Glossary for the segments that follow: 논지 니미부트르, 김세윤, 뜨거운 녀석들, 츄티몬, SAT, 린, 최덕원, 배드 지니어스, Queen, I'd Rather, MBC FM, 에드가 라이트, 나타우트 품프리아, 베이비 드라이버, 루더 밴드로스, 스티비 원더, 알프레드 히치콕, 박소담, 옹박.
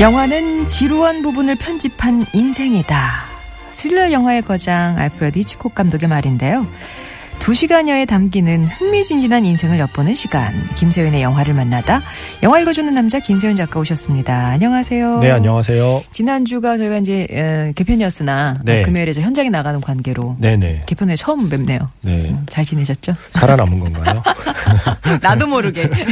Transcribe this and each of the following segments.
영화는 지루한 부분을 편집한 인생이다. 스릴러 영화의 거장 알프레드 히치콕 감독의 말인데요. 2시간여에 담기는 흥미진진한 인생을 엿보는 시간. 김세윤의 영화를 만나다. 영화 읽어주는 남자 김세윤 작가 오셨습니다. 안녕하세요. 네, 안녕하세요. 지난주가 저희가 이제 개편이었으나 네. 금요일에 저 현장에 나가는 관계로 네네. 개편 후에 처음 뵙네요. 네. 잘 지내셨죠? 살아남은 건가요? 나도 모르게. 네.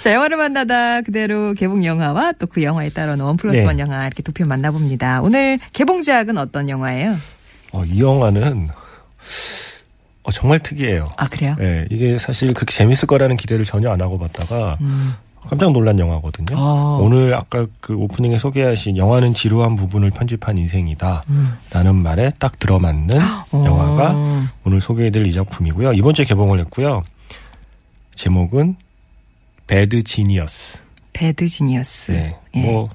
자, 영화를 만나다 그대로 개봉 영화와 또 그 영화에 따른 1+1 네. 영화 이렇게 두 편 만나봅니다. 오늘 개봉작은 어떤 영화예요? 이 영화는 정말 특이해요. 아, 그래요? 네, 이게 사실 그렇게 재밌을 거라는 기대를 전혀 안 하고 봤다가 깜짝 놀란 영화거든요. 오늘 아까 그 오프닝에 소개하신 영화는 지루한 부분을 편집한 인생이다 라는 말에 딱 들어맞는 영화가 오늘 소개해드릴 이 작품이고요. 이번 주에 개봉을 했고요. 제목은 배드 지니어스. 배드 지니어스. 네, 예. 뭐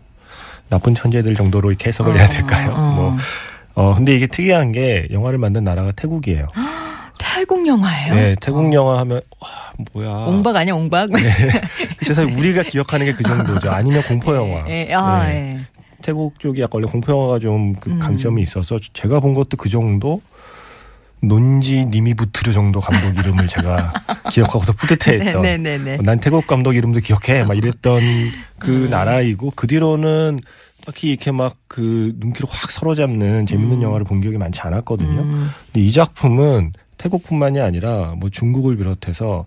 나쁜 천재들 정도로 이렇게 해석을 해야 될까요? 근데 이게 특이한 게 영화를 만든 나라가 태국이에요. 태국 영화예요? 네, 태국 영화 하면 와, 뭐야. 옹박 아니야, 옹박? 네. 그래서 사실 우리가 기억하는 게 그 정도죠. 아니면 공포 영화. 네. 태국 쪽이 약간 원래 공포 영화가 좀 그 강점이 있어서 제가 본 것도 그 정도 논지 니미부트르 정도 감독 이름을 제가 기억하고서 뿌듯해했던. 네. 난 태국 감독 이름도 기억해. 막 이랬던 그 나라이고 그 뒤로는. 딱히 이렇게 막 그 눈길을 확 사로잡는 재밌는 영화를 본 기억이 많지 않았거든요. 근데 이 작품은 태국뿐만이 아니라 뭐 중국을 비롯해서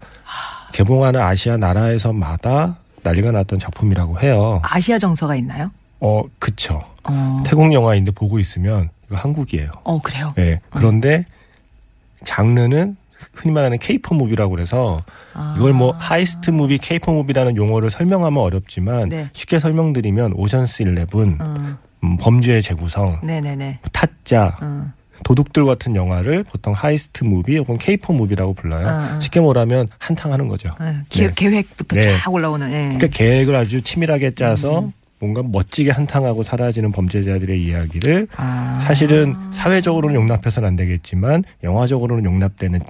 개봉하는 아시아 나라에서마다 난리가 났던 작품이라고 해요. 아시아 정서가 있나요? 그쵸. 태국 영화인데 보고 있으면 이거 한국이에요. 그래요? 네. 그런데 장르는 흔히 말하는 케이팝 무비라고 그래서 이걸 뭐 하이스트 무비, 케이팝 무비라는 용어를 설명하면 어렵지만 네. 쉽게 설명드리면 오션스 11, 범죄의 재구성, 네네네. 타짜, 도둑들 같은 영화를 보통 하이스트 무비 혹은 케이팝 무비라고 불러요. 쉽게 말하면 한탕하는 거죠. 네. 계획부터 네. 쫙 올라오는. 네. 그러니까 계획을 아주 치밀하게 짜서 뭔가 멋지게 한탕하고 사라지는 범죄자들의 이야기를 사실은 사회적으로는 용납해서는 안 되겠지만 영화적으로는 용납되는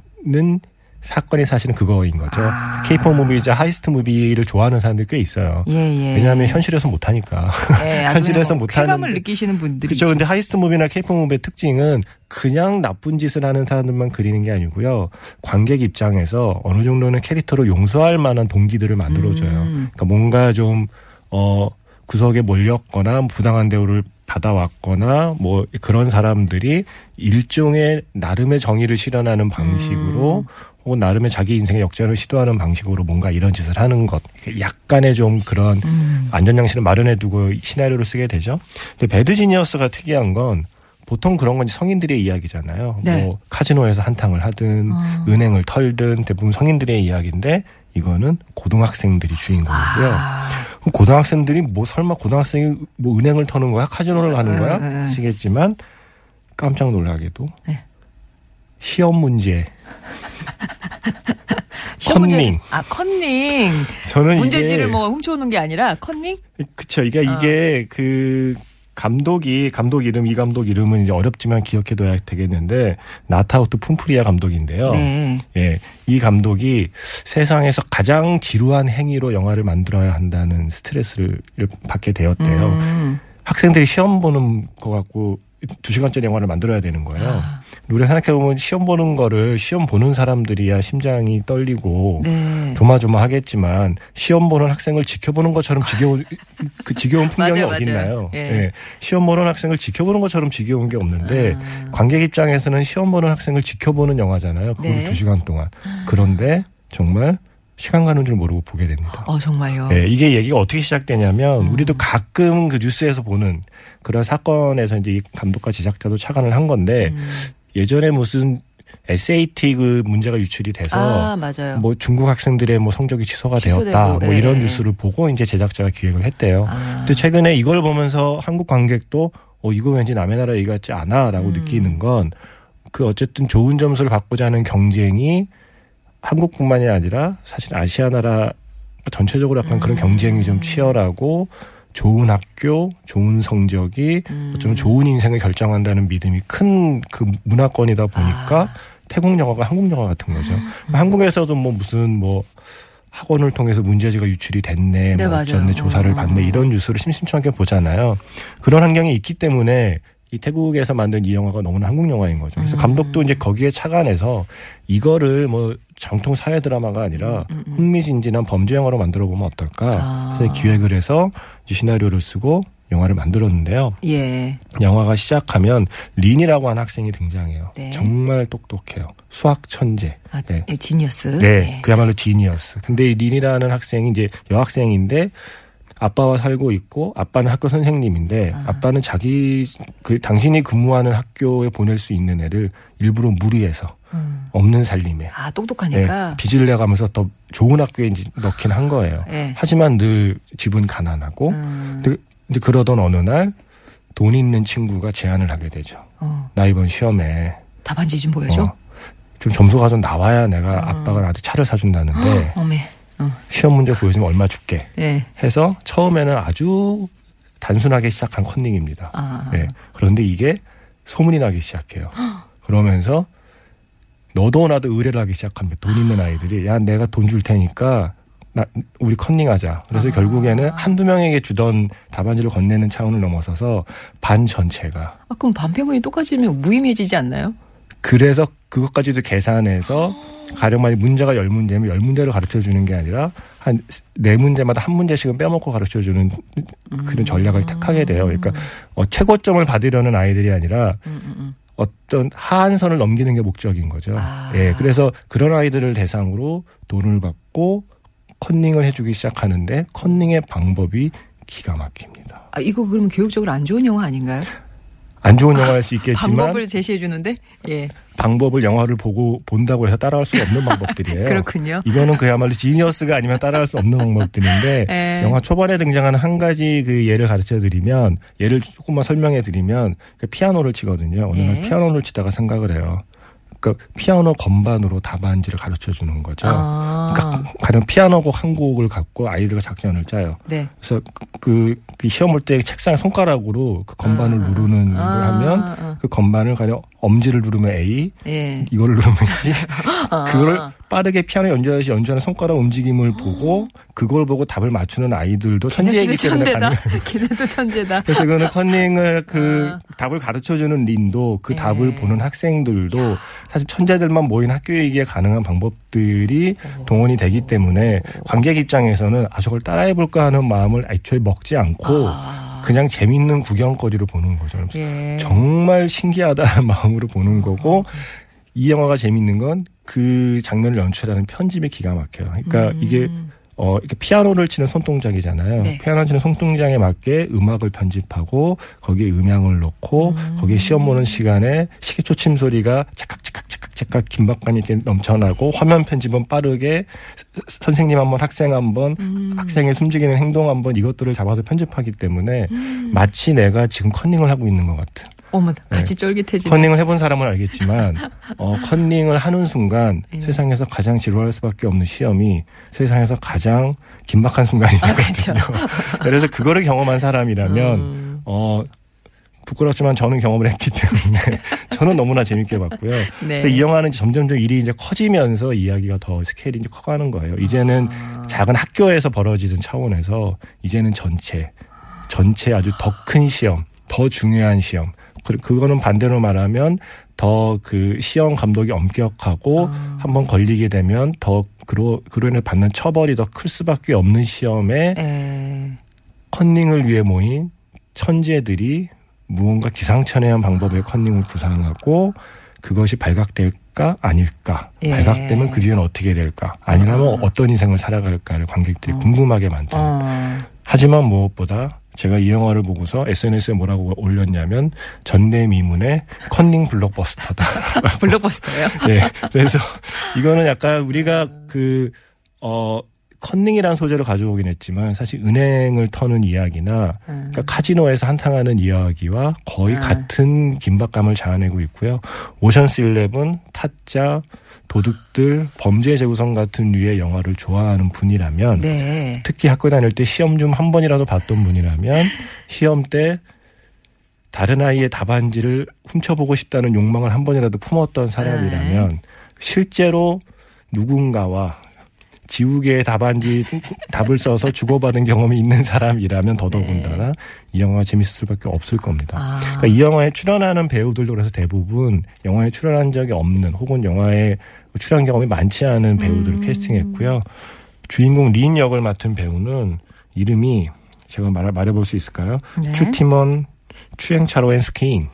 사건이 사실은 그거인 거죠. 케이팝 무비이자 하이스트 무비를 좋아하는 사람들이 꽤 있어요. 예. 왜냐하면 현실에서 못하니까. 예, 현실에서 못하는. 쾌감을 느끼시는 분들이. 그렇죠. 근데 하이스트 무비나 케이팝 무비의 특징은 그냥 나쁜 짓을 하는 사람들만 그리는 게 아니고요. 관객 입장에서 어느 정도는 캐릭터로 용서할 만한 동기들을 만들어줘요. 그러니까 뭔가 좀 구석에 몰렸거나 부당한 대우를 받아왔거나 뭐 그런 사람들이 일종의 나름의 정의를 실현하는 방식으로 혹은 나름의 자기 인생의 역전을 시도하는 방식으로 뭔가 이런 짓을 하는 것. 약간의 좀 그런 안전장치를 마련해두고 시나리오를 쓰게 되죠. 근데 배드 지니어스가 특이한 건 보통 그런 건 성인들의 이야기잖아요. 네. 뭐 카지노에서 한탕을 하든 은행을 털든 대부분 성인들의 이야기인데 이거는 고등학생들이 주인공이고요. 고등학생들이 뭐 설마 고등학생이 뭐 은행을 터는 거야? 카지노를 가는 거야? 하시겠지만 깜짝 놀라게도 네. 시험 문제. 컨닝. 컨닝. 저는 문제지를 뭐 훔쳐오는 게 아니라 컨닝? 그렇죠. 이게 그 감독 이름, 이 감독 이름은 이제 어렵지만 기억해둬야 되겠는데, 나타우트 품프리아 감독인데요. 네. 예. 이 감독이 세상에서 가장 지루한 행위로 영화를 만들어야 한다는 스트레스를 받게 되었대요. 학생들이 시험 보는 것 같고, 2시간짜리 영화를 만들어야 되는 거예요. 우리가 생각해보면 시험 보는 거를 시험 보는 사람들이야 심장이 떨리고 네. 조마조마하겠지만 시험 보는 학생을 지켜보는 것처럼 지겨운 풍경이 맞아요, 어딨나요? 예. 예. 시험 보는 학생을 지켜보는 것처럼 지겨운 게 없는데 아. 관객 입장에서는 시험 보는 학생을 지켜보는 영화잖아요. 그걸 네. 2시간 동안. 그런데 정말 시간 가는 줄 모르고 보게 됩니다. 정말요? 네, 이게 얘기가 어떻게 시작되냐면 우리도 가끔 그 뉴스에서 보는 그런 사건에서 이제 이 감독과 제작자도 착안을 한 건데 예전에 무슨 SAT 그 문제가 유출이 돼서 맞아요. 뭐 중국 학생들의 뭐 성적이 취소되었다 네. 뭐 이런 뉴스를 보고 이제 제작자가 기획을 했대요. 근데 최근에 이걸 보면서 한국 관객도 이거 왠지 남의 나라 얘기 같지 않아라고 느끼는 건 그 어쨌든 좋은 점수를 받고자 하는 경쟁이 한국뿐만이 아니라 사실 아시아 나라 전체적으로 약간 그런 경쟁이 좀 치열하고 좋은 학교, 좋은 성적이 어쩌면 좋은 인생을 결정한다는 믿음이 큰 그 문화권이다 보니까 태국 영화가 한국 영화 같은 거죠. 한국에서도 뭐 무슨 뭐 학원을 통해서 문제지가 유출이 됐네, 네, 뭐 어쩌네, 조사를 받네 이런 뉴스를 심심찮게 보잖아요. 그런 환경이 있기 때문에 이 태국에서 만든 이 영화가 너무나 한국 영화인 거죠. 그래서 감독도 이제 거기에 착안해서 이거를 뭐 정통 사회 드라마가 아니라 흥미진진한 범죄 영화로 만들어 보면 어떨까. 그래서 기획을 해서 시나리오를 쓰고 영화를 만들었는데요. 예. 영화가 시작하면 린이라고 하는 학생이 등장해요. 네. 정말 똑똑해요. 수학 천재. 네. 지니어스. 네. 네. 그야말로 지니어스. 근데 이 린이라는 학생이 이제 여학생인데 아빠와 살고 있고 아빠는 학교 선생님인데 아빠는 자기 그 당신이 근무하는 학교에 보낼 수 있는 애를 일부러 무리해서 없는 살림에 똑똑하니까 네, 빚을 내가면서 더 좋은 학교에 넣긴 한 거예요. 네. 하지만 늘 집은 가난하고 근데 그러던 어느 날 돈 있는 친구가 제안을 하게 되죠. 나 이번 시험에 답안지 좀 보여줘. 좀 점수가 좀 나와야 내가 아빠가 나한테 차를 사준다는데 시험 문제 보여주면 얼마 줄게 해서 처음에는 아주 단순하게 시작한 컨닝입니다. 네. 그런데 이게 소문이 나기 시작해요. 그러면서 너도 나도 의뢰를 하기 시작합니다. 돈 있는 아이들이 야 내가 돈 줄 테니까 우리 컨닝하자. 그래서 결국에는 한두 명에게 주던 답안지를 건네는 차원을 넘어서서 반 전체가 그럼 반평균이 똑같으면 무의미해지지 않나요? 그래서 그것까지도 계산해서 가령 만약 문제가 10문제면 10문제를 가르쳐주는 게 아니라 한 4문제마다 한 문제씩은 빼먹고 가르쳐주는 그런 전략을 택하게 돼요. 그러니까 최고점을 받으려는 아이들이 아니라 어떤 하한선을 넘기는 게 목적인 거죠. 예, 그래서 그런 아이들을 대상으로 돈을 받고 컨닝을 해주기 시작하는데 컨닝의 방법이 기가 막힙니다. 이거 그러면 교육적으로 안 좋은 영화 아닌가요? 안 좋은 영화일 수 있겠지만 방법을 제시해 주는데 예. 방법을 영화를 보고 본다고 해서 따라할 수 없는 방법들이에요. 그렇군요. 이거는 그야말로 지니어스가 아니면 따라할 수 없는 방법들인데 예. 영화 초반에 등장하는 한 가지 그 예를 가르쳐드리면 예를 조금만 설명해드리면 그러니까 피아노를 치거든요. 어느 날 피아노를 치다가 생각을 해요. 그러니까 피아노 건반으로 답안지를 가르쳐주는 거죠. 그러니까 가령 피아노 곡 한 곡을 갖고 아이들과 작전을 짜요. 네. 그래서 그 시험 볼 때 책상에 손가락으로 그 건반을 누르는 걸 하면 그 건반을 가령 엄지를 누르면 A, 예. 이거를 누르면 C. 그거를 빠르게 피아노 연주하듯이 연주하는 손가락 움직임을 보고 그걸 보고 답을 맞추는 아이들도 천재이기 때문에 걔네도 천재다. 그래서 그거는 컨닝을 답을 가르쳐주는 린도 그 답을 보는 학생들도 사실 천재들만 모인 학교이기에 가능한 방법들이 동원이 되기 때문에 관객 입장에서는 저걸 따라해볼까 하는 마음을 애초에 먹지 않고 그냥 재밌는 구경거리로 보는 거죠. 정말 신기하다는 마음으로 보는 거고 이 영화가 재밌는 건 그 장면을 연출하는 편집이 기가 막혀요. 그러니까 이게 이렇게 피아노를 치는 손동작이잖아요. 네. 피아노 치는 손동작에 맞게 음악을 편집하고 거기에 음향을 넣고 거기에 시험 보는 시간에 시계 초침 소리가 착각 긴박감이 이렇게 넘쳐나고 화면 편집은 빠르게 선생님 한번 학생 한번 학생의 숨죽이는 행동 한번 이것들을 잡아서 편집하기 때문에 마치 내가 지금 컨닝을 하고 있는 것 같은. 어머, 같이 네. 쫄깃해지네. 컨닝을 해본 사람은 알겠지만 컨닝을 하는 순간 세상에서 가장 지루할 수밖에 없는 시험이 세상에서 가장 긴박한 순간이 되거든요. 그렇죠. 그래서 그거를 경험한 사람이라면 부끄럽지만 저는 경험을 했기 때문에 저는 너무나 재밌게 봤고요. 네. 그래서 이 영화는 점점점 일이 이제 커지면서 이야기가 더 스케일이 이제 커가는 거예요. 이제는 작은 학교에서 벌어지는 차원에서 이제는 전체 아주 더 큰 시험, 더 중요한 시험 그거는 반대로 말하면 더 그 시험 감독이 엄격하고 한번 걸리게 되면 더 그로 인해 받는 처벌이 더 클 수밖에 없는 시험에 컨닝을 위해 모인 천재들이 무언가 기상천외한 방법의 컨닝을 구상하고 그것이 발각될까 아닐까, 예. 발각되면 그 뒤에는 어떻게 될까, 아니라면 어떤 인생을 살아갈까를 관객들이 궁금하게 만드는. 하지만 무엇보다 제가 이 영화를 보고서 SNS에 뭐라고 올렸냐면 전대미문의 컨닝 블록버스터다. 블록버스터예요? 네. 그래서 이거는 약간 우리가 컨닝이라는 소재를 가져오긴 했지만 사실 은행을 터는 이야기나 그러니까 카지노에서 한탕하는 이야기와 거의 같은 긴박감을 자아내고 있고요. 오션스 11, 타짜, 도둑들, 범죄 재구성 같은 류의 영화를 좋아하는 분이라면 네. 특히 학교 다닐 때 시험 좀 한 번이라도 봤던 분이라면 시험 때 다른 아이의 답안지를 훔쳐보고 싶다는 욕망을 한 번이라도 품었던 사람이라면 실제로 누군가와 지우개에 답을 써서 주고받은 경험이 있는 사람이라면 더더군다나 네. 이 영화가 재밌을 수밖에 없을 겁니다. 그러니까 이 영화에 출연하는 배우들도 그래서 대부분 영화에 출연한 적이 없는 혹은 영화에 출연 경험이 많지 않은 배우들을 캐스팅했고요. 주인공 린 역을 맡은 배우는 이름이 제가 말해볼 수 있을까요? 네. 츄티몬 추행차로엔 스키인이라는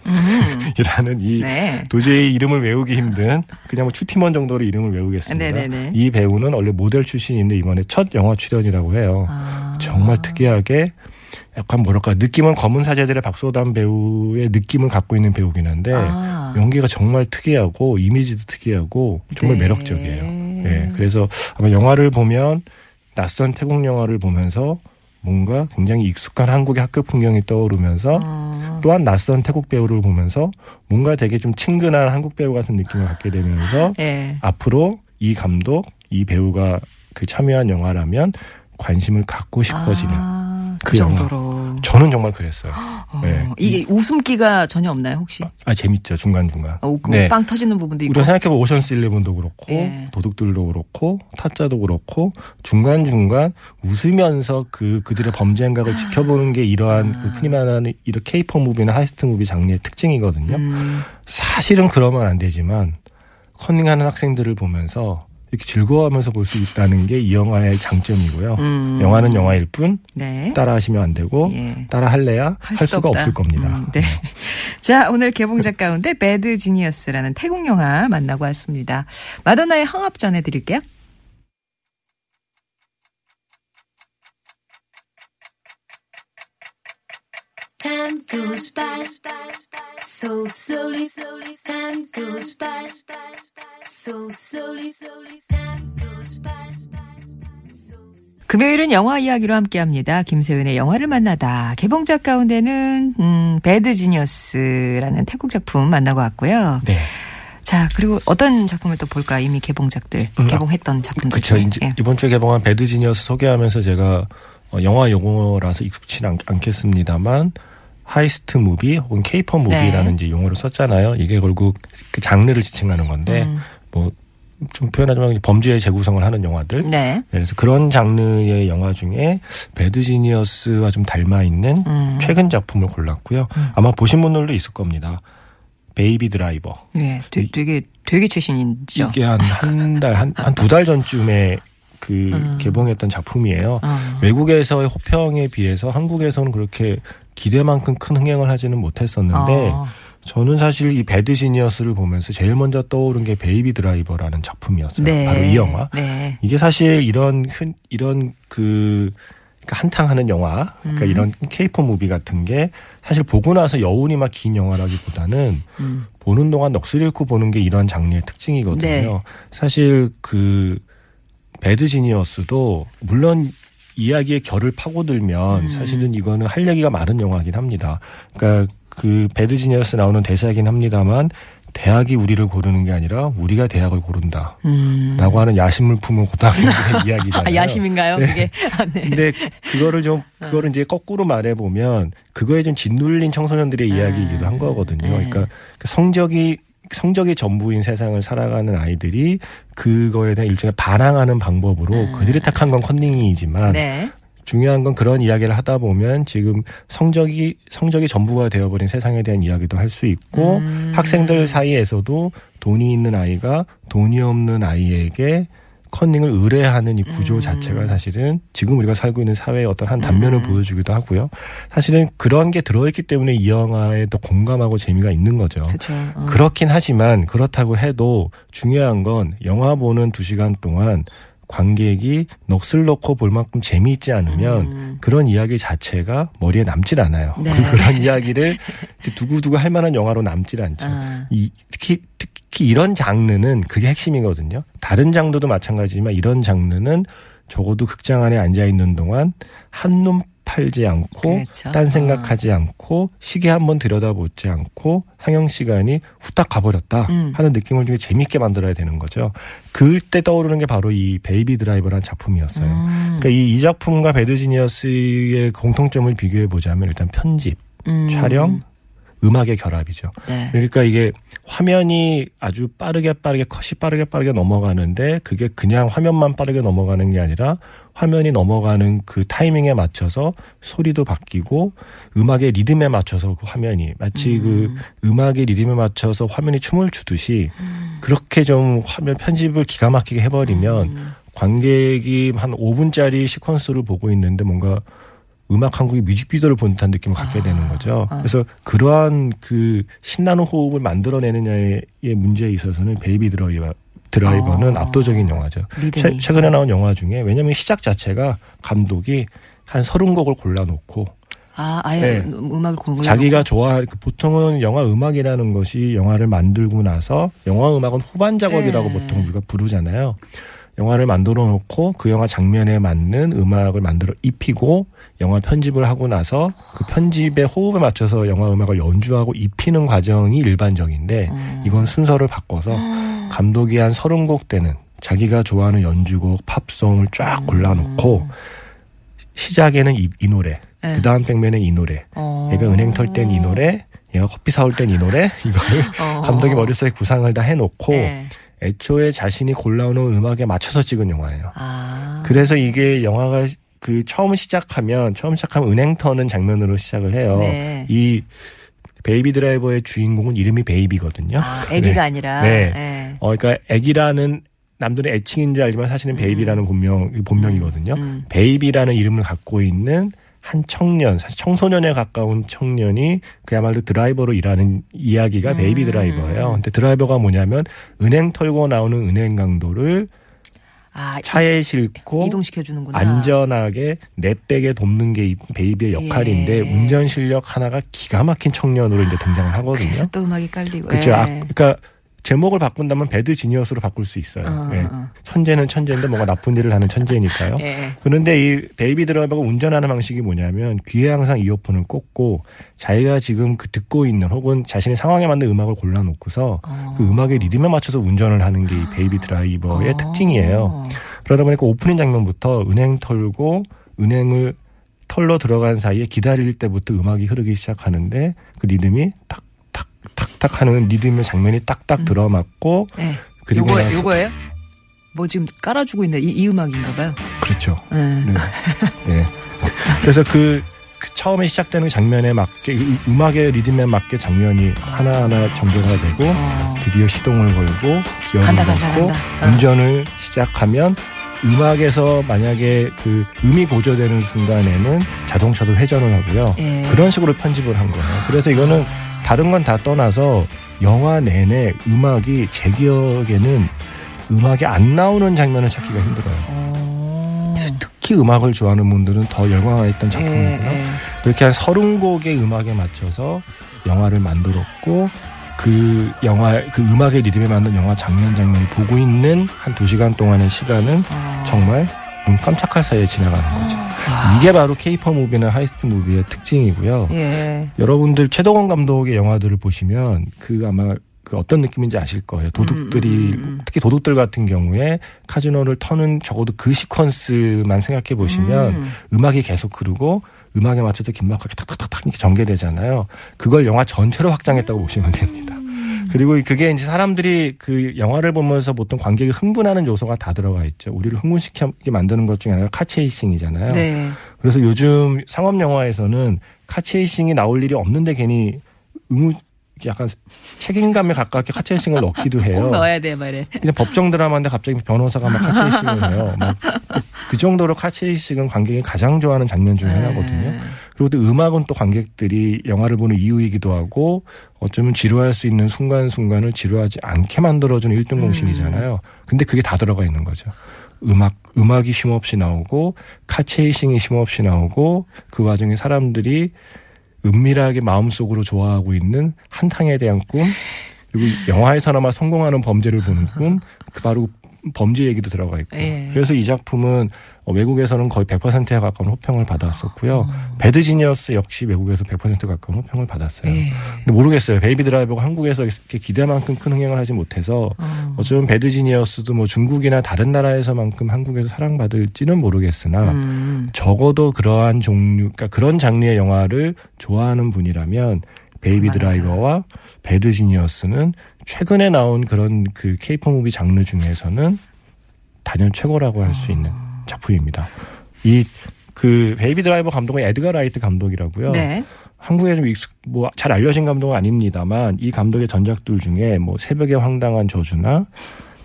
이 네. 도저히 이름을 외우기 힘든 그냥 뭐 츄티몬 정도로 이름을 외우겠습니다. 네네네. 이 배우는 원래 모델 출신인데 이번에 첫 영화 출연이라고 해요. 정말 특이하게 약간 뭐랄까 느낌은 검은 사제들의 박소담 배우의 느낌을 갖고 있는 배우긴 한데 연기가 정말 특이하고 이미지도 특이하고 정말 네. 매력적이에요. 네. 그래서 아마 영화를 보면 낯선 태국 영화를 보면서 뭔가 굉장히 익숙한 한국의 학교 풍경이 떠오르면서 또한 낯선 태국 배우를 보면서 뭔가 되게 좀 친근한 한국 배우 같은 느낌을 갖게 되면서 예. 앞으로 이 감독, 이 배우가 그 참여한 영화라면 관심을 갖고 싶어지는 그 정도로. 영화. 저는 정말 그랬어요. 네. 이게 웃음기가 전혀 없나요 혹시? 재밌죠. 중간중간. 네. 빵 터지는 부분도 있고. 우리가 생각해보면 오션스 11도 그렇고 예. 도둑들도 그렇고 타짜도 그렇고 중간중간 웃으면서 그들의 범죄 행각을 지켜보는 게 이러한 흔히 말하는 이런 K-POP 무비나 하이스트 무비 장르의 특징이거든요. 사실은 그러면 안 되지만 커닝하는 학생들을 보면서 이렇게 즐거워하면서 볼 수 있다는 게 이 영화의 장점이고요. 영화는 영화일 뿐 네. 따라하시면 안 되고 예. 따라할래야 할 수가 없을 겁니다. 네. 자, 오늘 개봉작 가운데 배드 지니어스라는 태국 영화 만나고 왔습니다. 마더나의 흥합 전해드릴게요. Time goes by so slowly. Time goes by so slowly. Time goes by. 금요일은 영화 이야기로 함께합니다. 김세윤의 영화를 만나다. 개봉작 가운데는 배드 지니어스라는 태국 작품 만나고 왔고요. 네. 자, 그리고 어떤 작품을 또 볼까? 이미 개봉작들 개봉했던 작품들. 그렇죠. 예. 이번 주에 개봉한 배드 지니어스 소개하면서 제가 영화 용어라서 익숙치 않겠습니다만 하이스트 무비 혹은 케이팝 무비라는 네. 용어를 썼잖아요. 이게 결국 그 장르를 지칭하는 건데 뭐 좀 표현하자면 범죄의 재구성을 하는 영화들. 네. 그래서 그런 장르의 영화 중에 배드 지니어스와 좀 닮아 있는 최근 작품을 골랐고요. 아마 보신 분들도 있을 겁니다. 베이비 드라이버. 네, 되게 최신이죠. 이게 한 두 달 전쯤에. 개봉했던 작품이에요. 외국에서의 호평에 비해서 한국에서는 그렇게 기대만큼 큰 흥행을 하지는 못했었는데 저는 사실 이 배드 지니어스를 보면서 제일 먼저 떠오른 게 베이비 드라이버라는 작품이었어요. 네. 바로 이 영화. 네. 이게 사실 이런 한탕하는 영화, 그러니까 이런 K-POP 무비 같은 게 사실 보고 나서 여운이 막 긴 영화라기보다는 보는 동안 넋을 잃고 보는 게 이런 장르의 특징이거든요. 네. 사실 배드 지니어스도 물론 이야기의 결을 파고들면 사실은 이거는 할 얘기가 많은 영화긴 합니다. 그러니까 배드 지니어스 나오는 대사이긴 합니다만 대학이 우리를 고르는 게 아니라 우리가 대학을 고른다. 라고 하는 야심을 품은 고등학생들의 이야기잖아요. 야심인가요? 네. 그게? 아, 네. 근데 그거를 이제 거꾸로 말해보면 그거에 좀 짓눌린 청소년들의 이야기이기도 한 거거든요. 그러니까 성적이 전부인 세상을 살아가는 아이들이 그거에 대한 일종의 반항하는 방법으로 그들이 택한 건 컨닝이지만 중요한 건 그런 이야기를 하다 보면 지금 성적이 전부가 되어버린 세상에 대한 이야기도 할 수 있고 학생들 사이에서도 돈이 있는 아이가 돈이 없는 아이에게 커닝을 의뢰하는 이 구조 자체가 사실은 지금 우리가 살고 있는 사회의 어떤 한 단면을 보여주기도 하고요. 사실은 그런 게 들어있기 때문에 이 영화에 더 공감하고 재미가 있는 거죠. 그렇긴 하지만 그렇다고 해도 중요한 건 영화 보는 2시간 동안 관객이 넋을 놓고 볼 만큼 재미있지 않으면 그런 이야기 자체가 머리에 남질 않아요. 네. 그리고 그런 이야기를 두고두고 할 만한 영화로 남질 않죠. 특히 이런 장르는 그게 핵심이거든요. 다른 장르도 마찬가지지만 이런 장르는 적어도 극장 안에 앉아있는 동안 한눈 팔지 않고 그렇죠. 딴 생각하지 않고 시계 한번 들여다보지 않고 상영 시간이 후딱 가버렸다 하는 느낌을 되게 재미있게 만들어야 되는 거죠. 그때 떠오르는 게 바로 이 베이비 드라이버라는 작품이었어요. 그러니까 이 작품과 배드 지니어스의 공통점을 비교해보자면 일단 편집, 촬영, 음악의 결합이죠. 네. 그러니까 이게 화면이 아주 빠르게 컷이 빠르게 넘어가는데 그게 그냥 화면만 빠르게 넘어가는 게 아니라 화면이 넘어가는 그 타이밍에 맞춰서 소리도 바뀌고 음악의 리듬에 맞춰서 그 화면이 마치 그 음악의 리듬에 맞춰서 화면이 춤을 추듯이 그렇게 좀 화면 편집을 기가 막히게 해버리면 관객이 한 5분짜리 시퀀스를 보고 있는데 뭔가 음악 한 곡의 뮤직비디오를 본 듯한 느낌을 갖게 되는 거죠. 그래서 그러한 그 신나는 호흡을 만들어내느냐의 문제에 있어서는 베이비 드라이버는 압도적인 영화죠. 최근에 나온 영화 중에 왜냐하면 시작 자체가 감독이 한 30곡을 골라놓고 아예 네. 음악을 골라놓고 자기가 보통은 영화 음악이라는 것이 영화를 만들고 나서 영화 음악은 후반 작업이라고 네. 보통 우리가 부르잖아요. 영화를 만들어 놓고 그 영화 장면에 맞는 음악을 만들어 입히고 영화 편집을 하고 나서 그 편집의 호흡에 맞춰서 영화 음악을 연주하고 입히는 과정이 일반적인데 이건 순서를 바꿔서 감독이 한 30곡 되는 자기가 좋아하는 연주곡, 팝송을 쫙 골라놓고 시작에는 이 노래, 네. 그 다음 백면에 이 노래, 얘가 은행 털 땐 이 노래, 얘가 커피 사올 땐 이 노래 이걸 감독이 머릿속에 구상을 다 해놓고 네. 애초에 자신이 골라오는 음악에 맞춰서 찍은 영화예요. 그래서 이게 영화가 그 처음 시작하면 은행 터는 장면으로 시작을 해요. 네. 이 베이비 드라이버의 주인공은 이름이 베이비거든요. 애기가 네. 아니라. 네. 네. 그러니까 애기라는 남들의 애칭인 줄 알지만 사실은 베이비라는 본명이거든요. 베이비라는 이름을 갖고 있는 한 청년, 사실 청소년에 가까운 청년이 그야말로 드라이버로 일하는 이야기가 베이비 드라이버예요. 근데 드라이버가 뭐냐면 은행 털고 나오는 은행 강도를 차에 싣고 이동시켜주는구나. 안전하게 넷백에 돕는 게 베이비의 역할인데 예. 운전 실력 하나가 기가 막힌 청년으로 이제 등장을 하거든요. 그래서 또 음악이 깔리고. 그렇죠. 그러니까 제목을 바꾼다면 배드 지니어스로 바꿀 수 있어요. 예. 천재는 천재인데 뭔가 나쁜 일을 하는 천재니까요. 예. 그런데 이 베이비 드라이버가 운전하는 방식이 뭐냐면 귀에 항상 이어폰을 꽂고 자기가 지금 그 듣고 있는 혹은 자신의 상황에 맞는 음악을 골라놓고서 그 음악의 리듬에 맞춰서 운전을 하는 게 이 베이비 드라이버의 특징이에요. 그러다 보니까 오프닝 장면부터 은행 털고 은행을 털러 들어간 사이에 기다릴 때부터 음악이 흐르기 시작하는데 그 리듬이 탁탁 하는 리듬의 장면이 딱딱 들어맞고 네. 그리고 요거예요? 뭐 지금 깔아주고 있는 이 음악인가 봐요. 그렇죠. 네. 네. 네. 그래서 그 처음에 시작되는 장면에 맞게 음악의 리듬에 맞게 장면이 하나하나 정도가 되고 드디어 시동을 걸고 기어를 넣고 운전을 시작하면 음악에서 만약에 그 음이 고조되는 순간에는 자동차도 회전을 하고요. 네. 그런 식으로 편집을 한 거예요. 그래서 이거는 다른 건 다 떠나서 영화 내내 음악이 제 기억에는 음악이 안 나오는 장면을 찾기가 힘들어요. 특히 음악을 좋아하는 분들은 더 열광했던 작품이고요. 이렇게 한 30곡의 음악에 맞춰서 영화를 만들었고 그 음악의 리듬에 맞는 영화 장면을 보고 있는 한 2시간 동안의 시간은 정말 눈 깜짝할 사이에 지나가는 거죠. 이게 바로 케이퍼 무비나 하이스트 무비의 특징이고요. 예. 여러분들 최덕원 감독의 영화들을 보시면 아마 어떤 느낌인지 아실 거예요. 도둑들이 특히 도둑들 같은 경우에 카지노를 터는 적어도 그 시퀀스만 생각해 보시면 음악이 계속 흐르고 음악에 맞춰서 긴박하게 탁탁탁탁 이렇게 전개되잖아요. 그걸 영화 전체로 확장했다고 보시면 됩니다. 그리고 그게 이제 사람들이 그 영화를 보면서 보통 관객이 흥분하는 요소가 다 들어가 있죠. 우리를 흥분시키게 만드는 것 중에 하나가 카체이싱이잖아요. 네. 그래서 요즘 상업 영화에서는 카체이싱이 나올 일이 없는데 괜히 약간 책임감에 가깝게 카체이싱을 넣기도 해요. 넣어야 돼 말해. 그냥 법정 드라마인데 갑자기 변호사가 막 카체이싱을 해요. 막 그 정도로 카체이싱은 관객이 가장 좋아하는 장면 중에 하나거든요. 그리고 또 음악은 또 관객들이 영화를 보는 이유이기도 하고 어쩌면 지루할 수 있는 순간순간을 지루하지 않게 만들어주는 1등 공신이잖아요. 근데 그게 다 들어가 있는 거죠. 음악이 쉼없이 나오고 카체이싱이 쉼없이 나오고 그 와중에 사람들이 은밀하게 마음속으로 좋아하고 있는 한탕에 대한 꿈, 그리고 영화에서나마 성공하는 범죄를 보는 꿈, 그 바로 범죄 얘기도 들어가 있고. 예. 그래서 이 작품은 외국에서는 거의 100%에 가까운 호평을 받았었고요. 배드 지니어스 역시 외국에서 100% 가까운 호평을 받았어요. 예. 근데 모르겠어요. 베이비 드라이버가 한국에서 이렇게 기대만큼 큰 흥행을 하지 못해서 어쩌면 배드 지니어스도 뭐 중국이나 다른 나라에서만큼 한국에서 사랑받을지는 모르겠으나 적어도 그러한 종류, 그러니까 그런 장르의 영화를 좋아하는 분이라면 베이비 드라이버와 배드 지니어스는 최근에 나온 그런 그 케이팝 무비 장르 중에서는 단연 최고라고 할 수 있는 작품입니다. 이 그 베이비 드라이버 감독은 에드가 라이트 감독이라고요. 네. 한국에 좀 뭐 잘 알려진 감독은 아닙니다만 이 감독의 전작들 중에 뭐 새벽의 황당한 저주나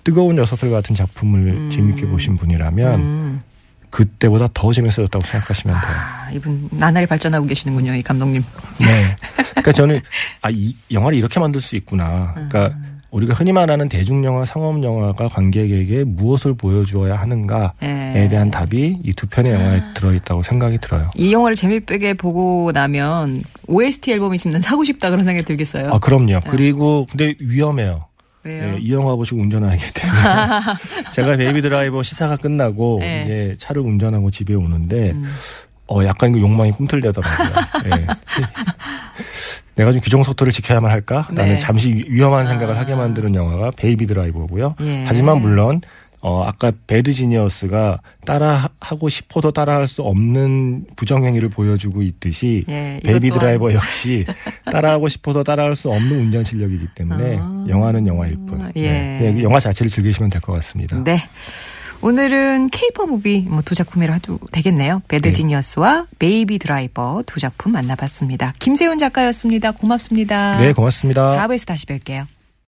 뜨거운 녀석들 같은 작품을 재밌게 보신 분이라면 그때보다 더 재밌어졌다고 생각하시면 돼요. 아, 이분 나날이 발전하고 계시는군요, 이 감독님. 네. 그러니까 저는 이 영화를 이렇게 만들 수 있구나. 그러니까 우리가 흔히 말하는 대중 영화, 상업 영화가 관객에게 무엇을 보여주어야 하는가에 대한 답이 이 두 편의 영화에 들어있다고 생각이 들어요. 이 영화를 재미있게 보고 나면 OST 앨범이 있으면 사고 싶다 그런 생각이 들겠어요. 아, 그럼요. 그리고 근데 위험해요. 네, 이 영화 보시고 운전하게 돼요. 제가 베이비 드라이버 시사가 끝나고 네. 이제 차를 운전하고 집에 오는데 약간 그 욕망이 꿈틀대더라고요. 네. 내가 좀 규정속도를 지켜야만 할까? 라는 네. 잠시 위험한 생각을 하게 만드는 영화가 베이비 드라이버고요. 예. 하지만 물론 아까 배드 지니어스가 따라하고 싶어도 따라할 수 없는 부정행위를 보여주고 있듯이 예, 베이비 드라이버 역시 따라하고 싶어도 따라할 수 없는 운전 실력이기 때문에 영화는 영화일 뿐. 예. 네. 영화 자체를 즐기시면 될 것 같습니다. 네. 오늘은 케이팝 무비 두 작품이라 해도 되겠네요. 배드 지니어스와 베이비 드라이버 두 작품 만나봤습니다. 김세윤 작가였습니다. 고맙습니다. 네, 고맙습니다. 4부에서 다시 뵐게요.